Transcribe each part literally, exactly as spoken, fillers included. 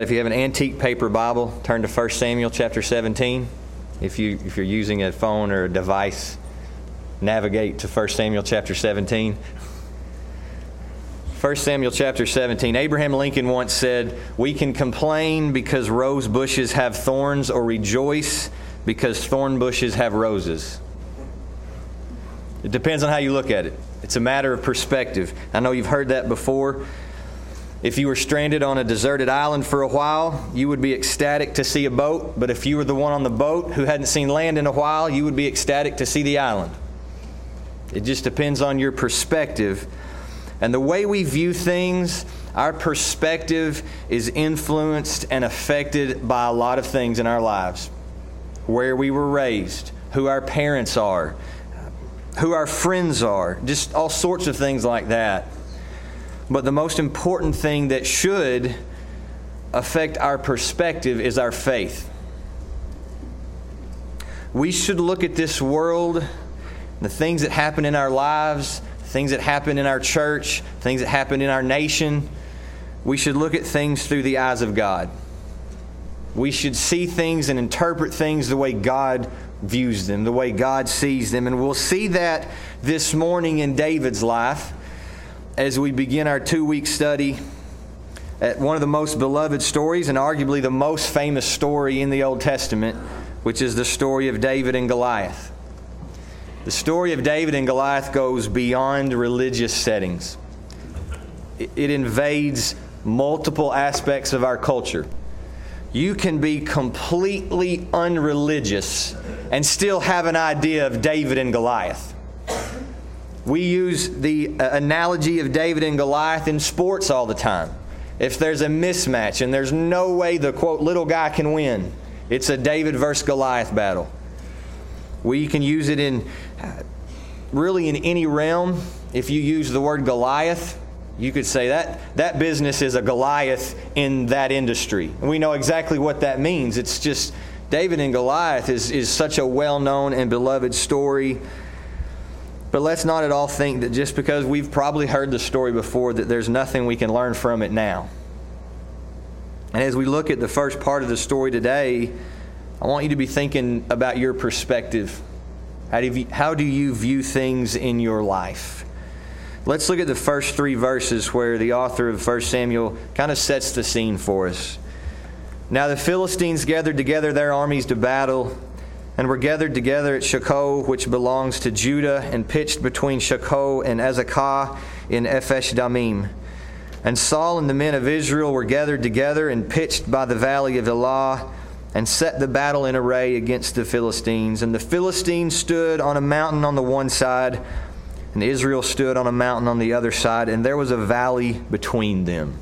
If you have an antique paper Bible, turn to First Samuel chapter seventeen. If, you, if you're using a phone or a device, navigate to First Samuel chapter seventeen. First Samuel chapter seventeen. Abraham Lincoln once said, "We can complain because rose bushes have thorns, or rejoice because thorn bushes have roses." It depends on how you look at it. It's a matter of perspective. I know you've heard that before. If you were stranded on a deserted island for a while, you would be ecstatic to see a boat. But if you were the one on the boat who hadn't seen land in a while, you would be ecstatic to see the island. It just depends on your perspective. And the way we view things, our perspective is influenced and affected by a lot of things in our lives. Where we were raised, who our parents are, who our friends are, just all sorts of things like that. But the most important thing that should affect our perspective is our faith. We should look at this world, the things that happen in our lives, things that happen in our church, things that happen in our nation. We should look at things through the eyes of God. We should see things and interpret things the way God views them, the way God sees them. And we'll see that this morning in David's life, as we begin our two-week study at one of the most beloved stories and arguably the most famous story in the Old Testament, which is the story of David and Goliath. The story of David and Goliath goes beyond religious settings. It invades multiple aspects of our culture. You can be completely unreligious and still have an idea of David and Goliath. We use the analogy of David and Goliath in sports all the time. If there's a mismatch and there's no way the, quote, little guy can win, it's a David versus Goliath battle. We can use it in really in any realm. If you use the word Goliath, you could say that that business is a Goliath in that industry. And we know exactly what that means. It's just David and Goliath is, is such a well-known and beloved story. But let's not at all think that just because we've probably heard the story before that there's nothing we can learn from it now. And as we look at the first part of the story today, I want you to be thinking about your perspective. How do you, how do you view things in your life? Let's look at the first three verses where the author of First Samuel kind of sets the scene for us. "Now the Philistines gathered together their armies to battle, and were gathered together at Sokoh, which belongs to Judah, and pitched between Sokoh and Azekah in Ephes-dammim. And Saul and the men of Israel were gathered together and pitched by the valley of Elah, and set the battle in array against the Philistines. And the Philistines stood on a mountain on the one side, and Israel stood on a mountain on the other side, and there was a valley between them."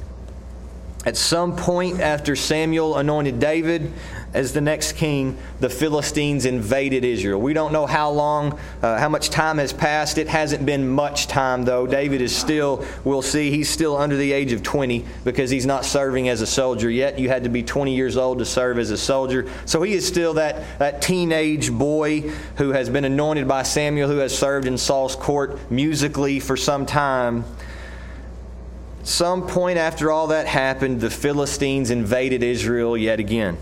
At some point after Samuel anointed David as the next king, the Philistines invaded Israel. We don't know how long, uh, how much time has passed. It hasn't been much time, though. David is still, we'll see, he's still under the age of twenty because he's not serving as a soldier yet. You had to be twenty years old to serve as a soldier. So he is still that, that teenage boy who has been anointed by Samuel, who has served in Saul's court musically for some time. Some point after all that happened, the Philistines invaded Israel yet again.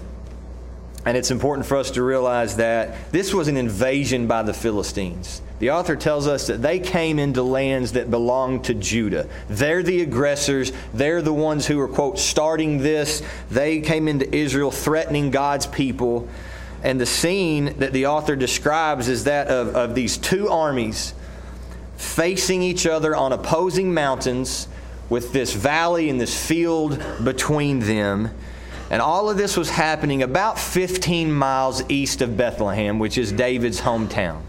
And it's important for us to realize that this was an invasion by the Philistines. The author tells us that they came into lands that belonged to Judah. They're the aggressors. They're the ones who were, quote, starting this. They came into Israel threatening God's people. And the scene that the author describes is that of, of these two armies facing each other on opposing mountains, with this valley and this field between them. And all of this was happening about fifteen miles east of Bethlehem, which is David's hometown.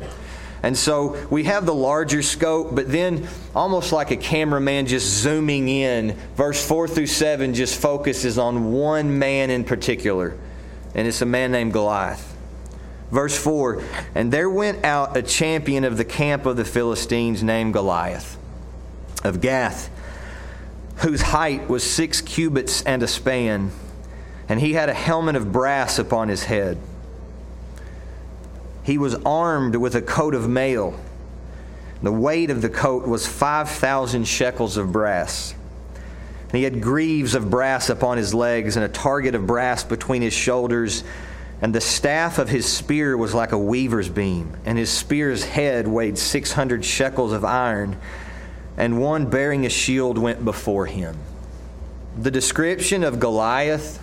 And so we have the larger scope, but then almost like a cameraman just zooming in, verse four through seven just focuses on one man in particular, and it's a man named Goliath. Verse four, "And there went out a champion of the camp of the Philistines named Goliath of Gath, whose height was six cubits and a span, and he had a helmet of brass upon his head. He was armed with a coat of mail. The weight of the coat was five thousand shekels of brass. And he had greaves of brass upon his legs, and a target of brass between his shoulders. And the staff of his spear was like a weaver's beam, and his spear's head weighed six hundred shekels of iron, and one bearing a shield went before him. The description of Goliath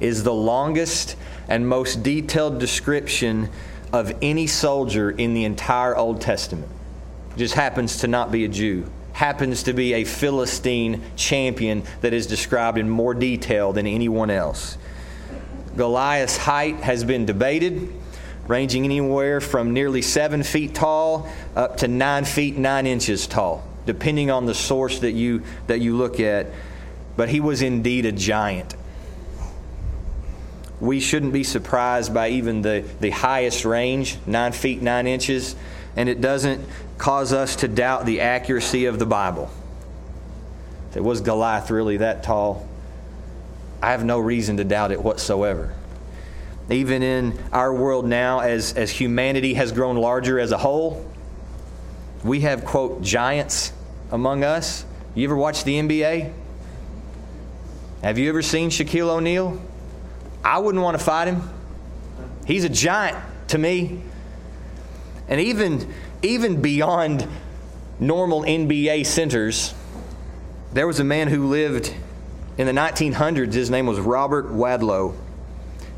is the longest and most detailed description of any soldier in the entire Old Testament. It just happens to not be a Jew. Happens to be a Philistine champion that is described in more detail than anyone else. Goliath's height has been debated, ranging anywhere from nearly seven feet tall up to nine feet nine inches tall, depending on the source that you that you look at. But he was indeed a giant. We shouldn't be surprised by even the, the highest range, nine feet nine inches, and it doesn't cause us to doubt the accuracy of the Bible. It was Goliath really that tall? I have no reason to doubt it whatsoever. Even in our world now, as, as humanity has grown larger as a whole, we have, quote, giants among us. You ever watch the N B A? Have you ever seen Shaquille O'Neal? I wouldn't want to fight him. He's a giant to me. And even, even beyond normal N B A centers, there was a man who lived in the nineteen hundreds. His name was Robert Wadlow,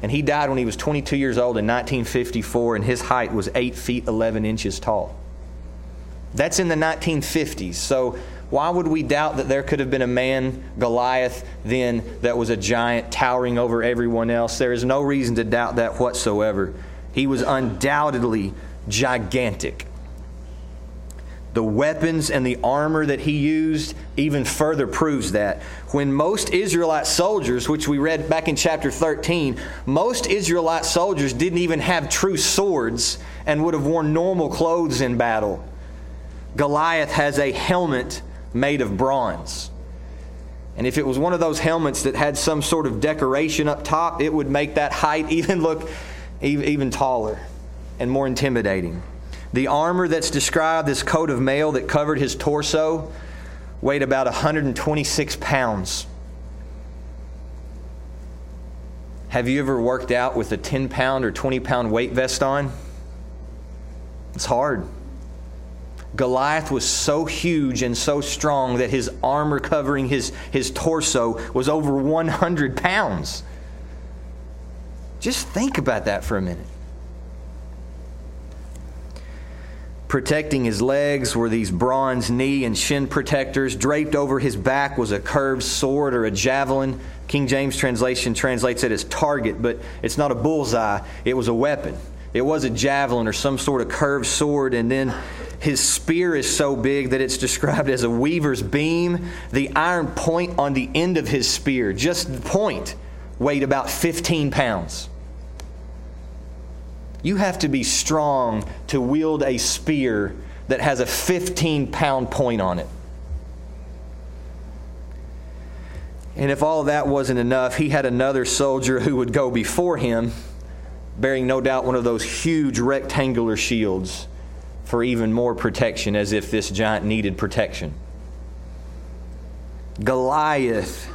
and he died when he was twenty-two years old in nineteen fifty-four, and his height was eight feet eleven inches tall. That's in the nineteen fifties. So why would we doubt that there could have been a man, Goliath, then that was a giant towering over everyone else? There is no reason to doubt that whatsoever. He was undoubtedly gigantic. The weapons and the armor that he used even further proves that. When most Israelite soldiers, which we read back in chapter thirteen, most Israelite soldiers didn't even have true swords and would have worn normal clothes in battle. Goliath has a helmet made of bronze. And if it was one of those helmets that had some sort of decoration up top, it would make that height even look even taller and more intimidating. The armor that's described, this coat of mail that covered his torso, weighed about one hundred twenty-six pounds. Have you ever worked out with a ten-pound or twenty-pound weight vest on? It's hard. Goliath was so huge and so strong that his armor covering his, his torso was over one hundred pounds. Just think about that for a minute. Protecting his legs were these bronze knee and shin protectors. Draped over his back was a curved sword or a javelin. King James translation translates it as target, but it's not a bullseye. It was a weapon. It was a javelin or some sort of curved sword, and then his spear is so big that it's described as a weaver's beam. The iron point on the end of his spear, just the point, weighed about fifteen pounds. You have to be strong to wield a spear that has a fifteen-pound point on it. And if all that wasn't enough, he had another soldier who would go before him, bearing no doubt one of those huge rectangular shields, for even more protection, as if this giant needed protection. Goliath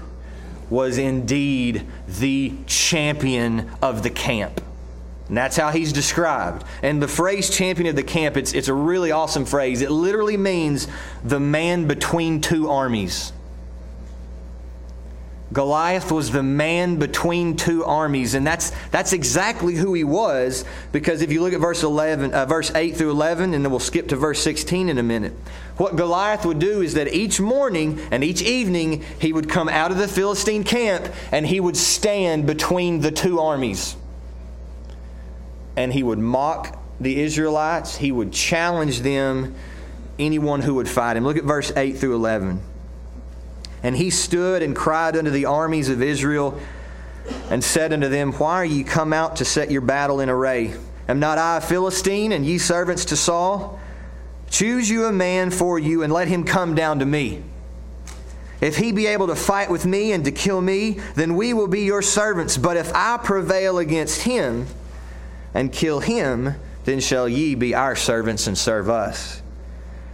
was indeed the champion of the camp. And that's how he's described. And the phrase champion of the camp, it's, it's a really awesome phrase. It literally means the man between two armies. Goliath was the man between two armies, and that's that's exactly who he was, because if you look at verse eleven, uh, verse eight through eleven, and then we'll skip to verse sixteen in a minute. What Goliath would do is that each morning and each evening he would come out of the Philistine camp and he would stand between the two armies. And he would mock the Israelites, he would challenge them, anyone who would fight him. Look at verse eight through eleven. And he stood and cried unto the armies of Israel and said unto them, Why are ye come out to set your battle in array? Am not I a Philistine, and ye servants to Saul? Choose you a man for you, and let him come down to me. If he be able to fight with me and to kill me, then we will be your servants. But if I prevail against him and kill him, then shall ye be our servants and serve us.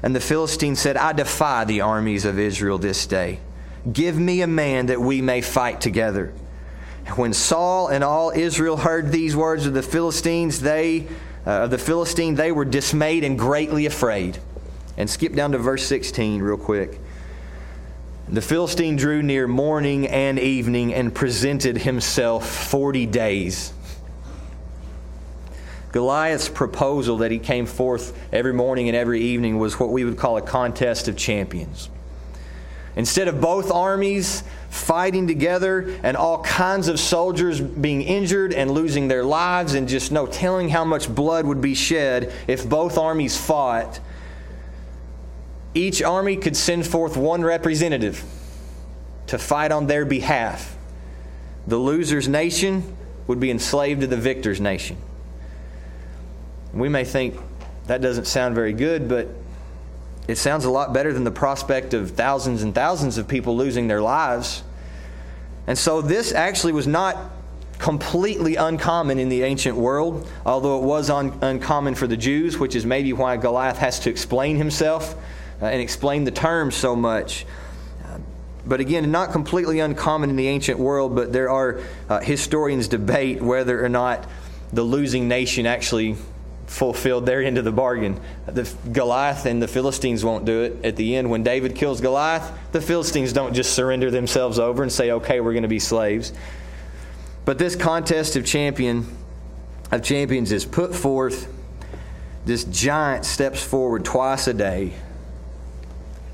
And the Philistine said, I defy the armies of Israel this day. Give me a man that we may fight together. When Saul and all Israel heard these words of the Philistines, they uh, of the Philistine, they were dismayed and greatly afraid. And skip down to verse sixteen real quick. The Philistine drew near morning and evening and presented himself forty days. Goliath's proposal that he came forth every morning and every evening was what we would call a contest of champions. Instead of both armies fighting together and all kinds of soldiers being injured and losing their lives and just no telling how much blood would be shed if both armies fought, each army could send forth one representative to fight on their behalf. The loser's nation would be enslaved to the victor's nation. We may think that doesn't sound very good, but it sounds a lot better than the prospect of thousands and thousands of people losing their lives. And so this actually was not completely uncommon in the ancient world, although it was un- uncommon for the Jews, which is maybe why Goliath has to explain himself and explain the terms so much. But again, not completely uncommon in the ancient world, but there are uh, historians debate whether or not the losing nation actually fulfilled their end of the bargain. The Goliath and the Philistines won't do it. At the end, when David kills Goliath, the Philistines don't just surrender themselves over and say, okay, we're going to be slaves. But this contest of champion of champions is put forth. This giant steps forward twice a day,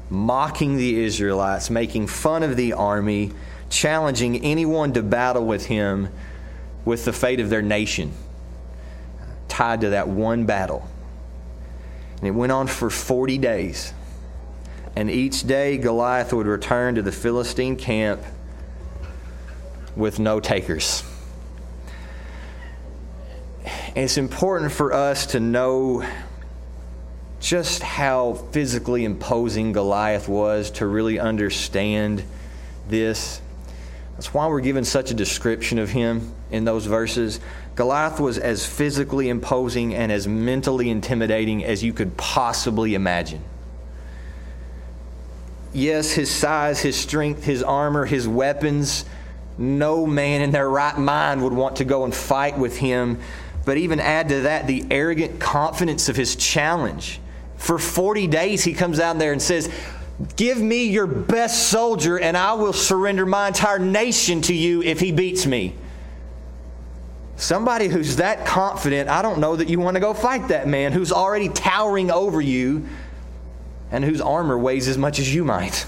mocking the Israelites, making fun of the army, challenging anyone to battle with him with the fate of their nation tied to that one battle. And it went on for forty days. And each day Goliath would return to the Philistine camp with no takers. And it's important for us to know just how physically imposing Goliath was to really understand this. That's why we're given such a description of him in those verses. Goliath was as physically imposing and as mentally intimidating as you could possibly imagine. Yes, his size, his strength, his armor, his weapons, no man in their right mind would want to go and fight with him. But even add to that the arrogant confidence of his challenge. For forty days he comes out there and says, give me your best soldier and I will surrender my entire nation to you if he beats me. Somebody who's that confident, I don't know that you want to go fight that man who's already towering over you and whose armor weighs as much as you might.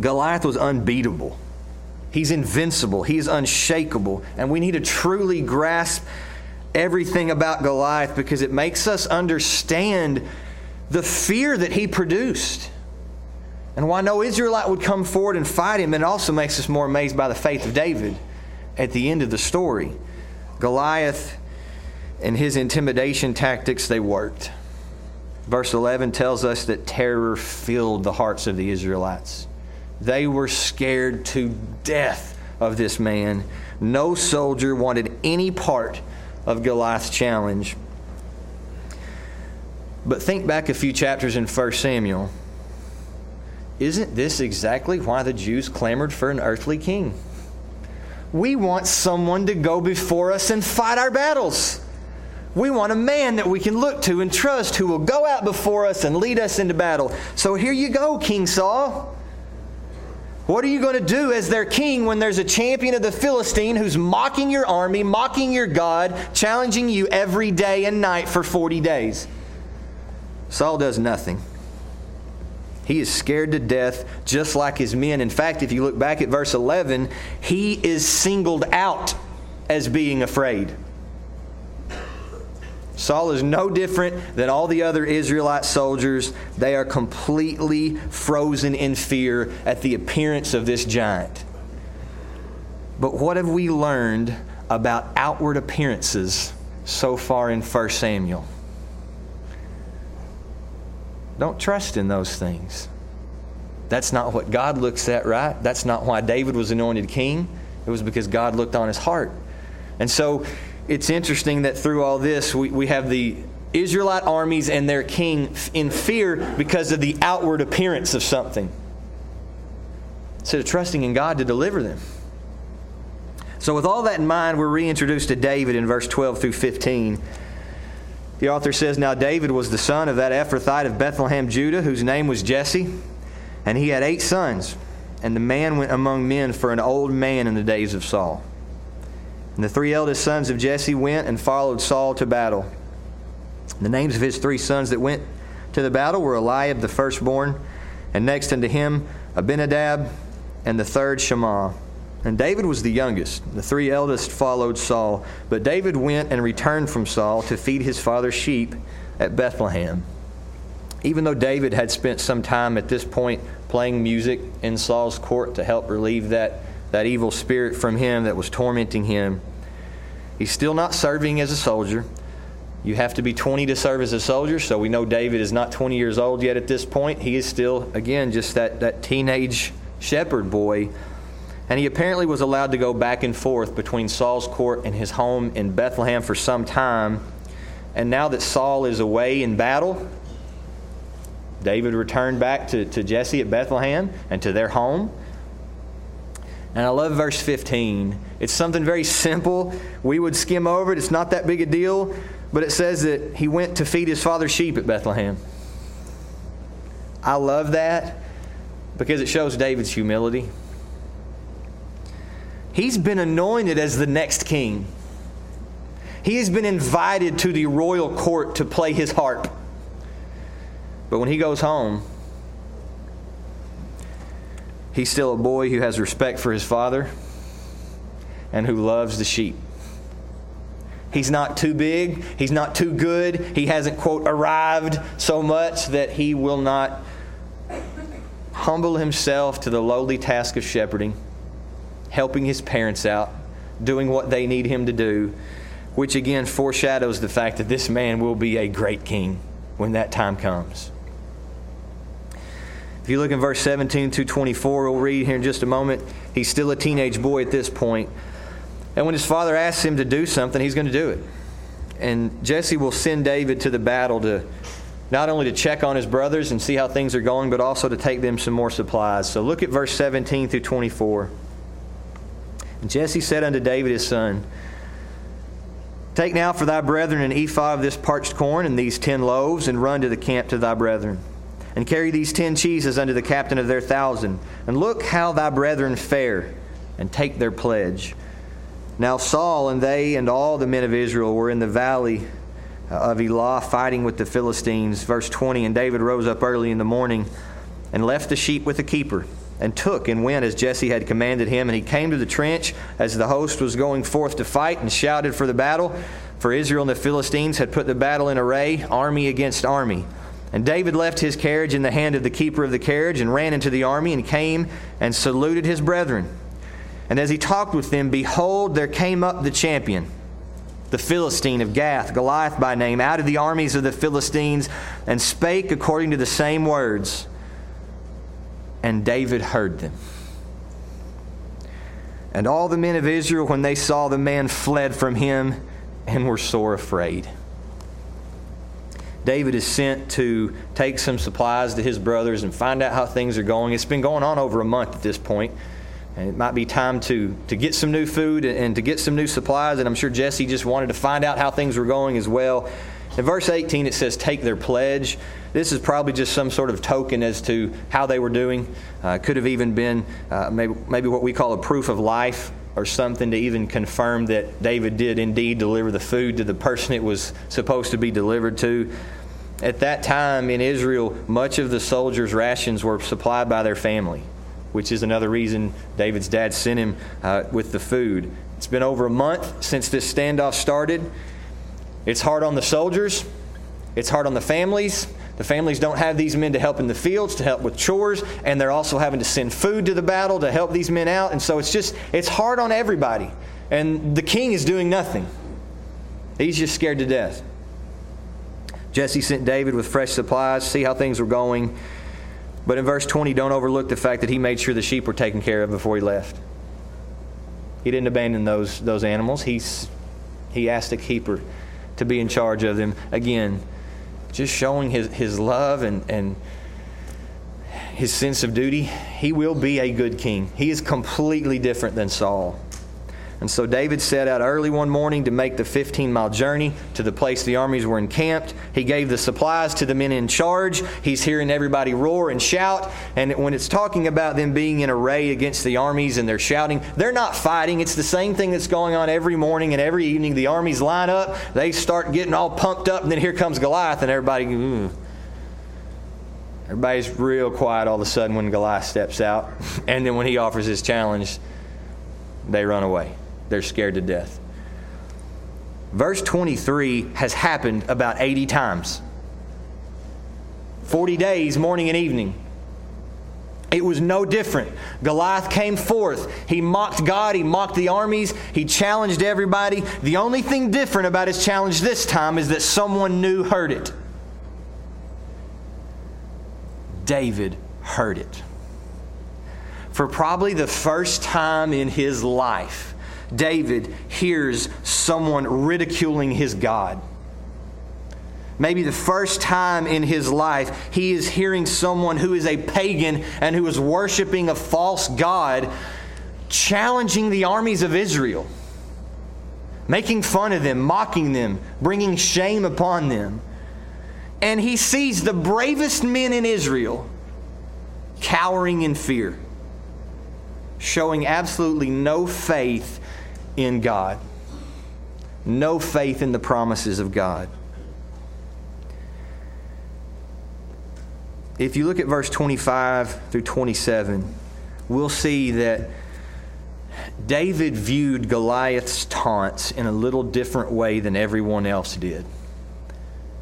Goliath was unbeatable. He's invincible. He's unshakable. And we need to truly grasp everything about Goliath because it makes us understand the fear that he produced and why no Israelite would come forward and fight him. And it also makes us more amazed by the faith of David at the end of the story. Goliath and his intimidation tactics, they worked. Verse eleven tells us that terror filled the hearts of the Israelites. They were scared to death of this man. No soldier wanted any part of Goliath's challenge. But think back a few chapters in First Samuel. Isn't this exactly why the Jews clamored for an earthly king? We want someone to go before us and fight our battles. We want a man that we can look to and trust who will go out before us and lead us into battle. So here you go, King Saul. What are you going to do as their king when there's a champion of the Philistine who's mocking your army, mocking your God, challenging you every day and night for forty days? Saul does nothing. He is scared to death just like his men. In fact, if you look back at verse eleven, he is singled out as being afraid. Saul is no different than all the other Israelite soldiers. They are completely frozen in fear at the appearance of this giant. But what have we learned about outward appearances so far in First Samuel? Don't trust in those things. That's not what God looks at, right? That's not why David was anointed king. It was because God looked on his heart. And so it's interesting that through all this, we, we have the Israelite armies and their king in fear because of the outward appearance of something, instead of trusting in God to deliver them. So with all that in mind, we're reintroduced to David in verse twelve through fifteen. The author says, "Now David was the son of that Ephrathite of Bethlehem, Judah, whose name was Jesse, and he had eight sons. And the man went among men for an old man in the days of Saul. And the three eldest sons of Jesse went and followed Saul to battle. The names of his three sons that went to the battle were Eliab the firstborn, and next unto him Abinadab, and the third Shammah. And David was the youngest. The three eldest followed Saul. But David went and returned from Saul to feed his father's sheep at Bethlehem." Even though David had spent some time at this point playing music in Saul's court to help relieve that, that evil spirit from him that was tormenting him, he's still not serving as a soldier. You have to be twenty to serve as a soldier, so we know David is not twenty years old yet at this point. He is still, again, just that, that teenage shepherd boy. And he apparently was allowed to go back and forth between Saul's court and his home in Bethlehem for some time. And now that Saul is away in battle, David returned back to, to Jesse at Bethlehem and to their home. And I love verse fifteen. It's something very simple. We would skim over it. It's not that big a deal. But it says that he went to feed his father's sheep at Bethlehem. I love that because it shows David's humility. He's been anointed as the next king. He has been invited to the royal court to play his harp. But when he goes home, he's still a boy who has respect for his father and who loves the sheep. He's not too big. He's not too good. He hasn't, quote, arrived so much that he will not humble himself to the lowly task of shepherding, helping his parents out, doing what they need him to do, which again foreshadows the fact that this man will be a great king when that time comes. If you look in verse seventeen to twenty-four, we'll read here in just a moment, he's still a teenage boy at this point. And when his father asks him to do something, he's going to do it. And Jesse will send David to the battle to not only to check on his brothers and see how things are going, but also to take them some more supplies. So look at verse seventeen through twenty-four. And Jesse said unto David his son, "Take now for thy brethren an ephah of this parched corn and these ten loaves, and run to the camp to thy brethren. And carry these ten cheeses unto the captain of their thousand, and look how thy brethren fare, and take their pledge." Now Saul and they and all the men of Israel were in the valley of Elah fighting with the Philistines. Verse twenty, "And David rose up early in the morning, and left the sheep with the keeper, and took and went as Jesse had commanded him. And he came to the trench as the host was going forth to fight, and shouted for the battle. For Israel and the Philistines had put the battle in array, army against army. And David left his carriage in the hand of the keeper of the carriage, and ran into the army, and came and saluted his brethren. And as he talked with them, behold, there came up the champion, the Philistine of Gath, Goliath by name, out of the armies of the Philistines, and spake according to the same words. And David heard them. And all the men of Israel, when they saw the man, fled from him and were sore afraid." David is sent to take some supplies to his brothers and find out how things are going. It's been going on over a month at this point, and it might be time to, to get some new food and to get some new supplies. And I'm sure Jesse just wanted to find out how things were going as well. In verse eighteen, it says, "Take their pledge." This is probably just some sort of token as to how they were doing. Uh, could have even been uh, maybe, maybe what we call a proof of life or something to even confirm that David did indeed deliver the food to the person it was supposed to be delivered to. At that time in Israel, much of the soldiers' rations were supplied by their family, which is another reason David's dad sent him uh, with the food. It's been over a month since this standoff started. It's hard on the soldiers. It's hard on the families. The families don't have these men to help in the fields, to help with chores, and they're also having to send food to the battle to help these men out. And so it's just, it's hard on everybody. And the king is doing nothing. He's just scared to death. Jesse sent David with fresh supplies, see how things were going. But in verse twenty, don't overlook the fact that he made sure the sheep were taken care of before he left. He didn't abandon those, those animals. He's, he asked a keeper to be in charge of them. Again, just showing his, his love and, and his sense of duty. He will be a good king. He is completely different than Saul. And so David set out early one morning to make the fifteen-mile journey to the place the armies were encamped. He gave the supplies to the men in charge. He's hearing everybody roar and shout. And when it's talking about them being in array against the armies and they're shouting, they're not fighting. It's the same thing that's going on every morning and every evening. The armies line up. They start getting all pumped up. And then here comes Goliath, and everybody, mm. everybody's real quiet all of a sudden when Goliath steps out. And then when he offers his challenge, they run away. They're scared to death. Verse twenty-three has happened about eighty times. forty days, morning and evening. It was no different. Goliath came forth. He mocked God. He mocked the armies. He challenged everybody. The only thing different about his challenge this time is that someone new heard it. David heard it. For probably the first time in his life, David hears someone ridiculing his God. Maybe the first time in his life, he is hearing someone who is a pagan and who is worshiping a false god challenging the armies of Israel, making fun of them, mocking them, bringing shame upon them. And he sees the bravest men in Israel cowering in fear, showing absolutely no faith in God, no faith in the promises of God. If you look at verse twenty-five through twenty-seven, we'll see that David viewed Goliath's taunts in a little different way than everyone else did.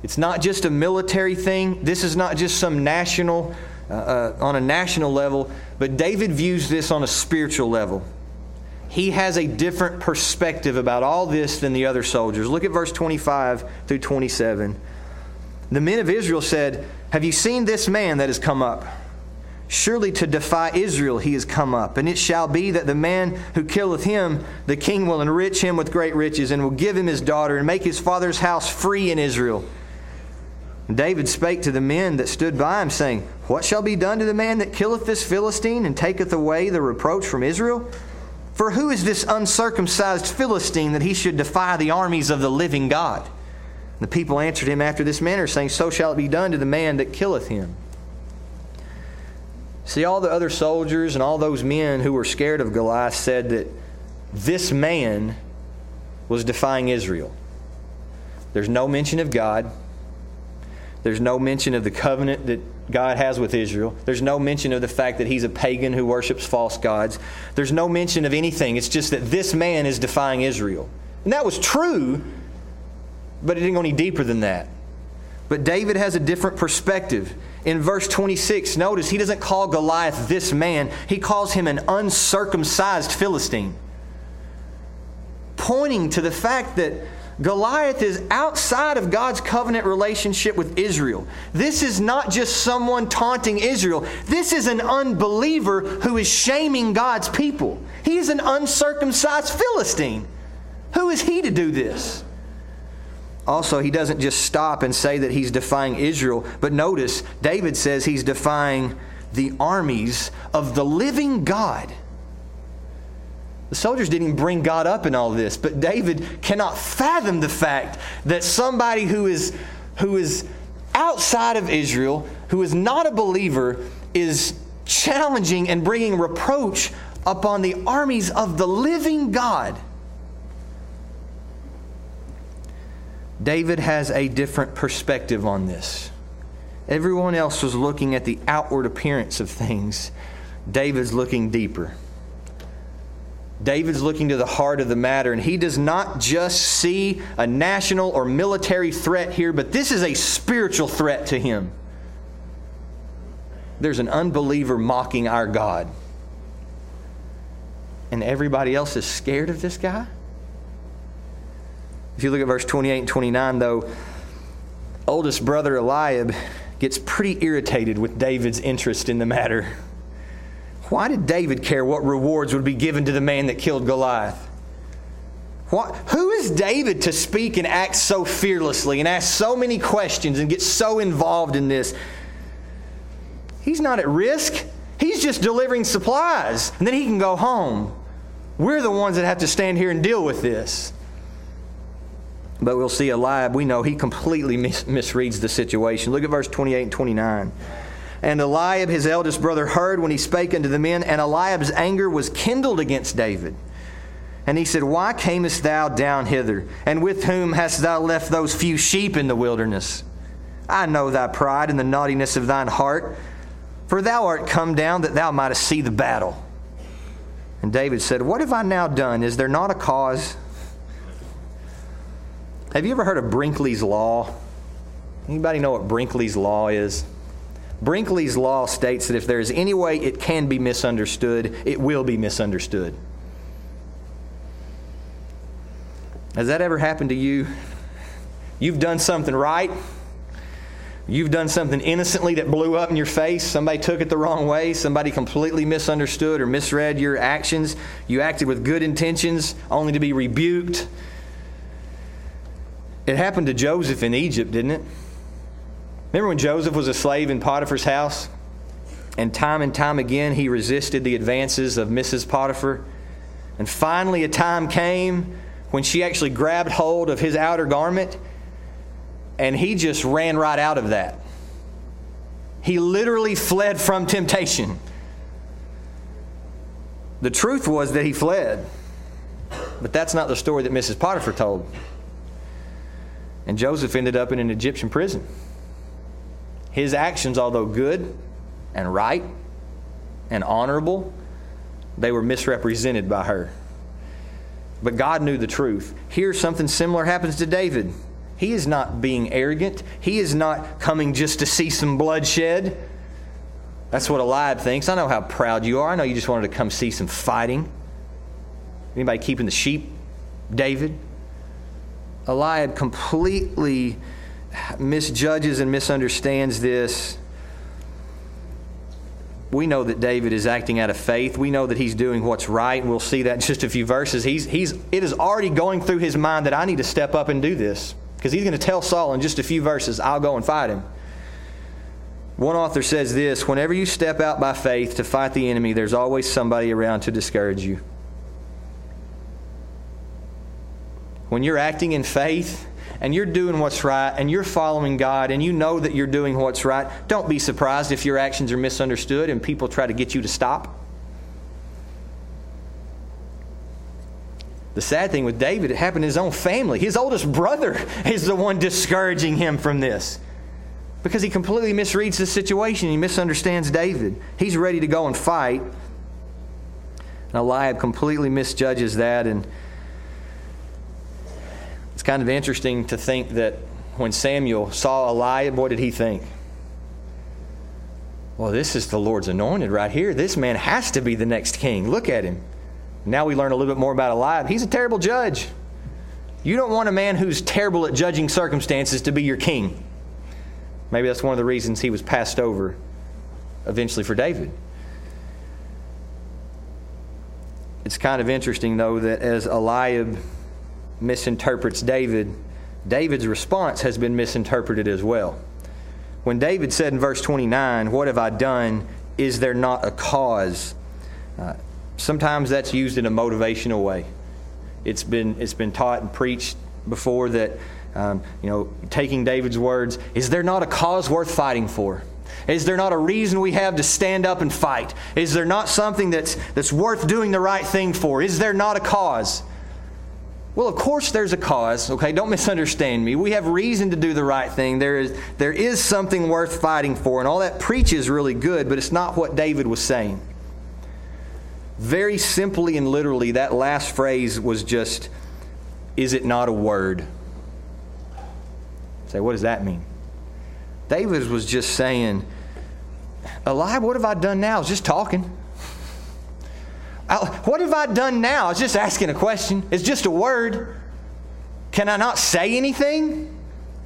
It's not just a military thing. This is not just some national, uh, on a national level, but David views this on a spiritual level. He has a different perspective about all this than the other soldiers. Look at verse twenty-five through twenty-seven. The men of Israel said, "Have you seen this man that has come up? Surely to defy Israel he has come up. And it shall be that the man who killeth him, the king will enrich him with great riches, and will give him his daughter, and make his father's house free in Israel." And David spake to the men that stood by him, saying, "What shall be done to the man that killeth this Philistine, and taketh away the reproach from Israel? For who is this uncircumcised Philistine that he should defy the armies of the living God?" And the people answered him after this manner, saying, "So shall it be done to the man that killeth him." See, all the other soldiers and all those men who were scared of Goliath said that this man was defying Israel. There's no mention of God. There's no mention of the covenant that God has with Israel. There's no mention of the fact that he's a pagan who worships false gods. There's no mention of anything. It's just that this man is defying Israel. And that was true, but it didn't go any deeper than that. But David has a different perspective. In verse twenty-six, notice he doesn't call Goliath this man. He calls him an uncircumcised Philistine, pointing to the fact that Goliath is outside of God's covenant relationship with Israel. This is not just someone taunting Israel. This is an unbeliever who is shaming God's people. He is an uncircumcised Philistine. Who is he to do this? Also, he doesn't just stop and say that he's defying Israel, but notice David says he's defying the armies of the living God. The soldiers didn't even bring God up in all this, but David cannot fathom the fact that somebody who is who is outside of Israel, who is not a believer, is challenging and bringing reproach upon the armies of the living God. David has a different perspective on this. Everyone else was looking at the outward appearance of things. David's looking deeper. David's looking to the heart of the matter, and he does not just see a national or military threat here, but this is a spiritual threat to him. There's an unbeliever mocking our God. And everybody else is scared of this guy? If you look at verse twenty-eight and twenty-nine, though, oldest brother Eliab gets pretty irritated with David's interest in the matter. Why did David care what rewards would be given to the man that killed Goliath? What, who is David to speak and act so fearlessly and ask so many questions and get so involved in this? He's not at risk. He's just delivering supplies, and then he can go home. We're the ones that have to stand here and deal with this. But we'll see Eliab, we know he completely mis- misreads the situation. Look at verse twenty-eight and twenty-nine. And Eliab, his eldest brother, heard when he spake unto the men, and Eliab's anger was kindled against David. And he said, Why camest thou down hither? And with whom hast thou left those few sheep in the wilderness? I know thy pride and the naughtiness of thine heart, for thou art come down that thou mightest see the battle. And David said, What have I now done? Is there not a cause? Have you ever heard of Brinkley's Law? Anybody know what Brinkley's Law is? Brinkley's Law states that if there is any way it can be misunderstood, it will be misunderstood. Has that ever happened to you? You've done something right. You've done something innocently that blew up in your face. Somebody took it the wrong way. Somebody completely misunderstood or misread your actions. You acted with good intentions only to be rebuked. It happened to Joseph in Egypt, didn't it? Remember when Joseph was a slave in Potiphar's house? And time and time again he resisted the advances of Missus Potiphar. And finally a time came when she actually grabbed hold of his outer garment, and he just ran right out of that. He literally fled from temptation. The truth was that he fled, but that's not the story that Missus Potiphar told. And Joseph ended up in an Egyptian prison. His actions, although good and right and honorable, they were misrepresented by her. But God knew the truth. Here, something similar happens to David. He is not being arrogant. He is not coming just to see some bloodshed. That's what Eliab thinks. I know how proud you are. I know you just wanted to come see some fighting. Anybody keeping the sheep? David? Eliab completely misjudges and misunderstands this. We know that David is acting out of faith. We know that he's doing what's right, and we'll see that in just a few verses. He's, he's, it is already going through his mind that I need to step up and do this, because he's going to tell Saul in just a few verses, I'll go and fight him. One author says this, whenever you step out by faith to fight the enemy, there's always somebody around to discourage you. When you're acting in faith, and you're doing what's right, and you're following God, and you know that you're doing what's right, don't be surprised if your actions are misunderstood and people try to get you to stop. The sad thing with David, it happened to his own family. His oldest brother is the one discouraging him from this, because he completely misreads the situation. He misunderstands David. He's ready to go and fight. And Eliab completely misjudges that, and kind of interesting to think that when Samuel saw Eliab, what did he think? Well, this is the Lord's anointed right here. This man has to be the next king. Look at him. Now we learn a little bit more about Eliab. He's a terrible judge. You don't want a man who's terrible at judging circumstances to be your king. Maybe that's one of the reasons he was passed over eventually for David. It's kind of interesting, though, that as Eliab misinterprets David, David's response has been misinterpreted as well. When David said in verse twenty-nine, What have I done? Is there not a cause? Uh, sometimes that's used in a motivational way. It's been it's been taught and preached before that, um, you know, taking David's words, is there not a cause worth fighting for? Is there not a reason we have to stand up and fight? Is there not something that's that's worth doing the right thing for? Is there not a cause? Well, of course there's a cause, okay? Don't misunderstand me. We have reason to do the right thing. There is there is something worth fighting for, and all that preach is really good, but it's not what David was saying. Very simply and literally, that last phrase was just, is it not a word? Say, what does that mean? David was just saying, Eliab, what have I done now? I was just talking. What have I done now? It's just asking a question. It's just a word. Can I not say anything?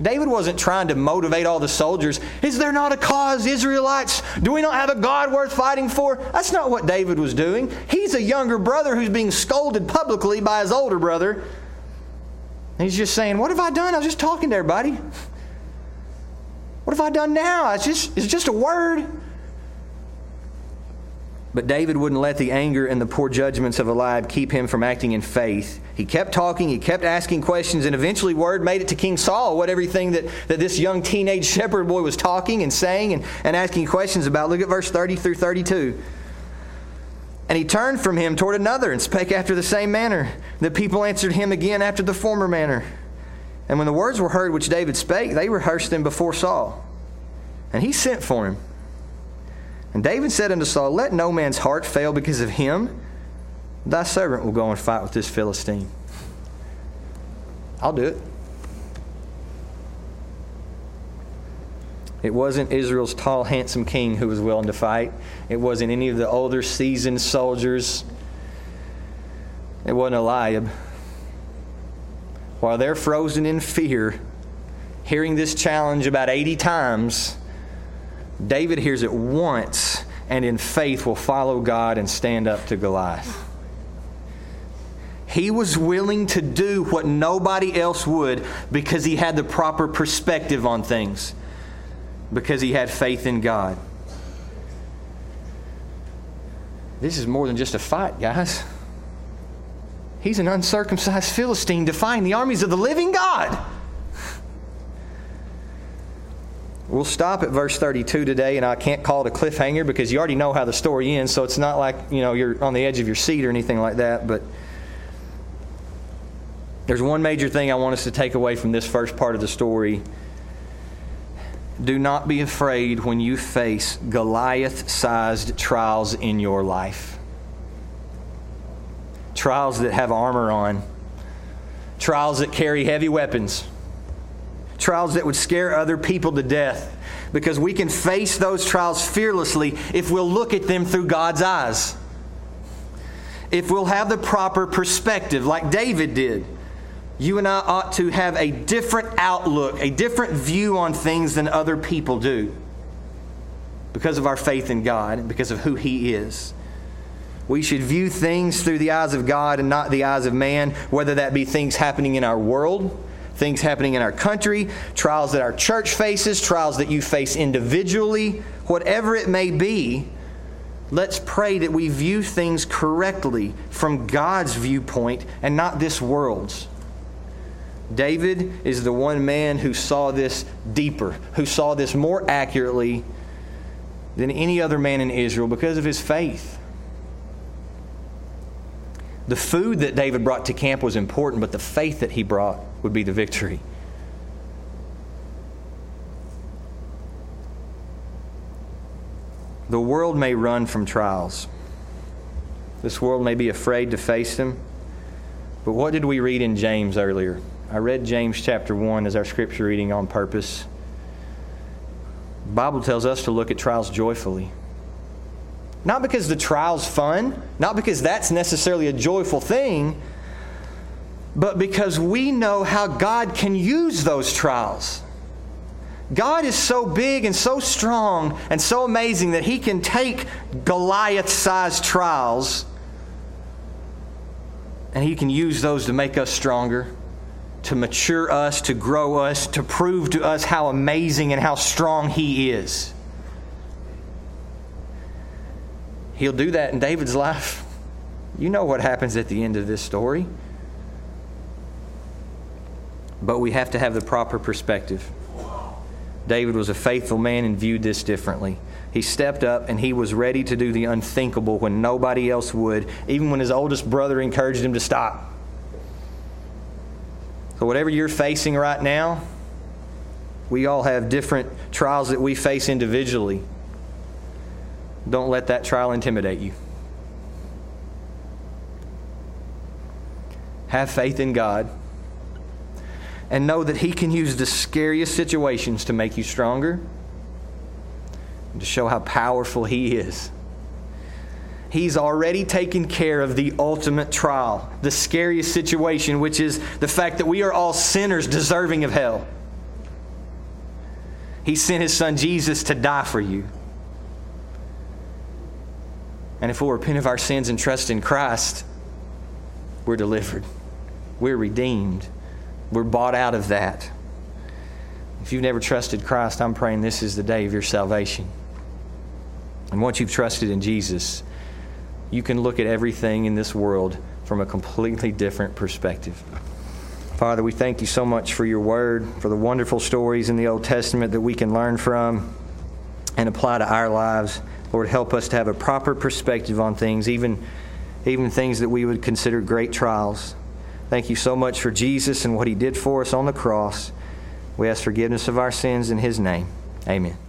David wasn't trying to motivate all the soldiers. Is there not a cause, Israelites? Do we not have a God worth fighting for? That's not what David was doing. He's a younger brother who's being scolded publicly by his older brother He's just saying, what have I done? I was just talking to everybody. What have I done now? It's just, it's just a word. But David wouldn't let the anger and the poor judgments of Eliab keep him from acting in faith. He kept talking, he kept asking questions, and eventually word made it to King Saul what everything that, that this young teenage shepherd boy was talking and saying and, and asking questions about. Look at verse thirty through thirty-two. And he turned from him toward another and spake after the same manner. The people answered him again after the former manner. And when the words were heard which David spake, they rehearsed them before Saul. And he sent for him. And David said unto Saul, let no man's heart fail because of him. Thy servant will go and fight with this Philistine. I'll do it. It wasn't Israel's tall, handsome king who was willing to fight. It wasn't any of the older, seasoned soldiers. It wasn't Eliab. While they're frozen in fear, hearing this challenge about eighty times, David hears it once and in faith will follow God and stand up to Goliath. He was willing to do what nobody else would because he had the proper perspective on things, because he had faith in God. This is more than just a fight, guys. He's an uncircumcised Philistine defying the armies of the living God. We'll stop at verse thirty-two today, and I can't call it a cliffhanger because you already know how the story ends, so it's not like, you know, you're on the edge of your seat or anything like that. But there's one major thing I want us to take away from this first part of the story. Do not be afraid when you face Goliath-sized trials in your life. Trials that have armor on. Trials that carry heavy weapons. Trials that would scare other people to death, because we can face those trials fearlessly if we'll look at them through God's eyes. If we'll have the proper perspective like David did. You and I ought to have a different outlook, a different view on things than other people do, because of our faith in God and because of who He is. We should view things through the eyes of God and not the eyes of man, whether that be things happening in our world, things happening in our country, trials that our church faces, trials that you face individually, whatever it may be. Let's pray that we view things correctly from God's viewpoint and not this world's. David is the one man who saw this deeper, who saw this more accurately than any other man in Israel because of his faith. The food that David brought to camp was important, but the faith that he brought would be the victory. The world may run from trials. This world may be afraid to face them. But what did we read in James earlier? I read James chapter one as our scripture reading on purpose. The Bible tells us to look at trials joyfully. Not because the trial's fun, not because that's necessarily a joyful thing, but because we know how God can use those trials. God is so big and so strong and so amazing that He can take Goliath-sized trials and He can use those to make us stronger, to mature us, to grow us, to prove to us how amazing and how strong He is. He'll do that in David's life. You know what happens at the end of this story. But we have to have the proper perspective. David was a faithful man and viewed this differently. He stepped up and he was ready to do the unthinkable when nobody else would, even when his oldest brother encouraged him to stop. So whatever you're facing right now, we all have different trials that we face individually. Don't let that trial intimidate you. Have faith in God and know that He can use the scariest situations to make you stronger and to show how powerful He is. He's already taken care of the ultimate trial, the scariest situation, which is the fact that we are all sinners deserving of hell. He sent His Son Jesus to die for you. And if we'll repent of our sins and trust in Christ, we're delivered. We're redeemed. We're bought out of that. If you've never trusted Christ, I'm praying this is the day of your salvation. And once you've trusted in Jesus, you can look at everything in this world from a completely different perspective. Father, we thank you so much for your word, for the wonderful stories in the Old Testament that we can learn from and apply to our lives. Lord, help us to have a proper perspective on things, even, even things that we would consider great trials. Thank you so much for Jesus and what he did for us on the cross. We ask forgiveness of our sins in his name. Amen.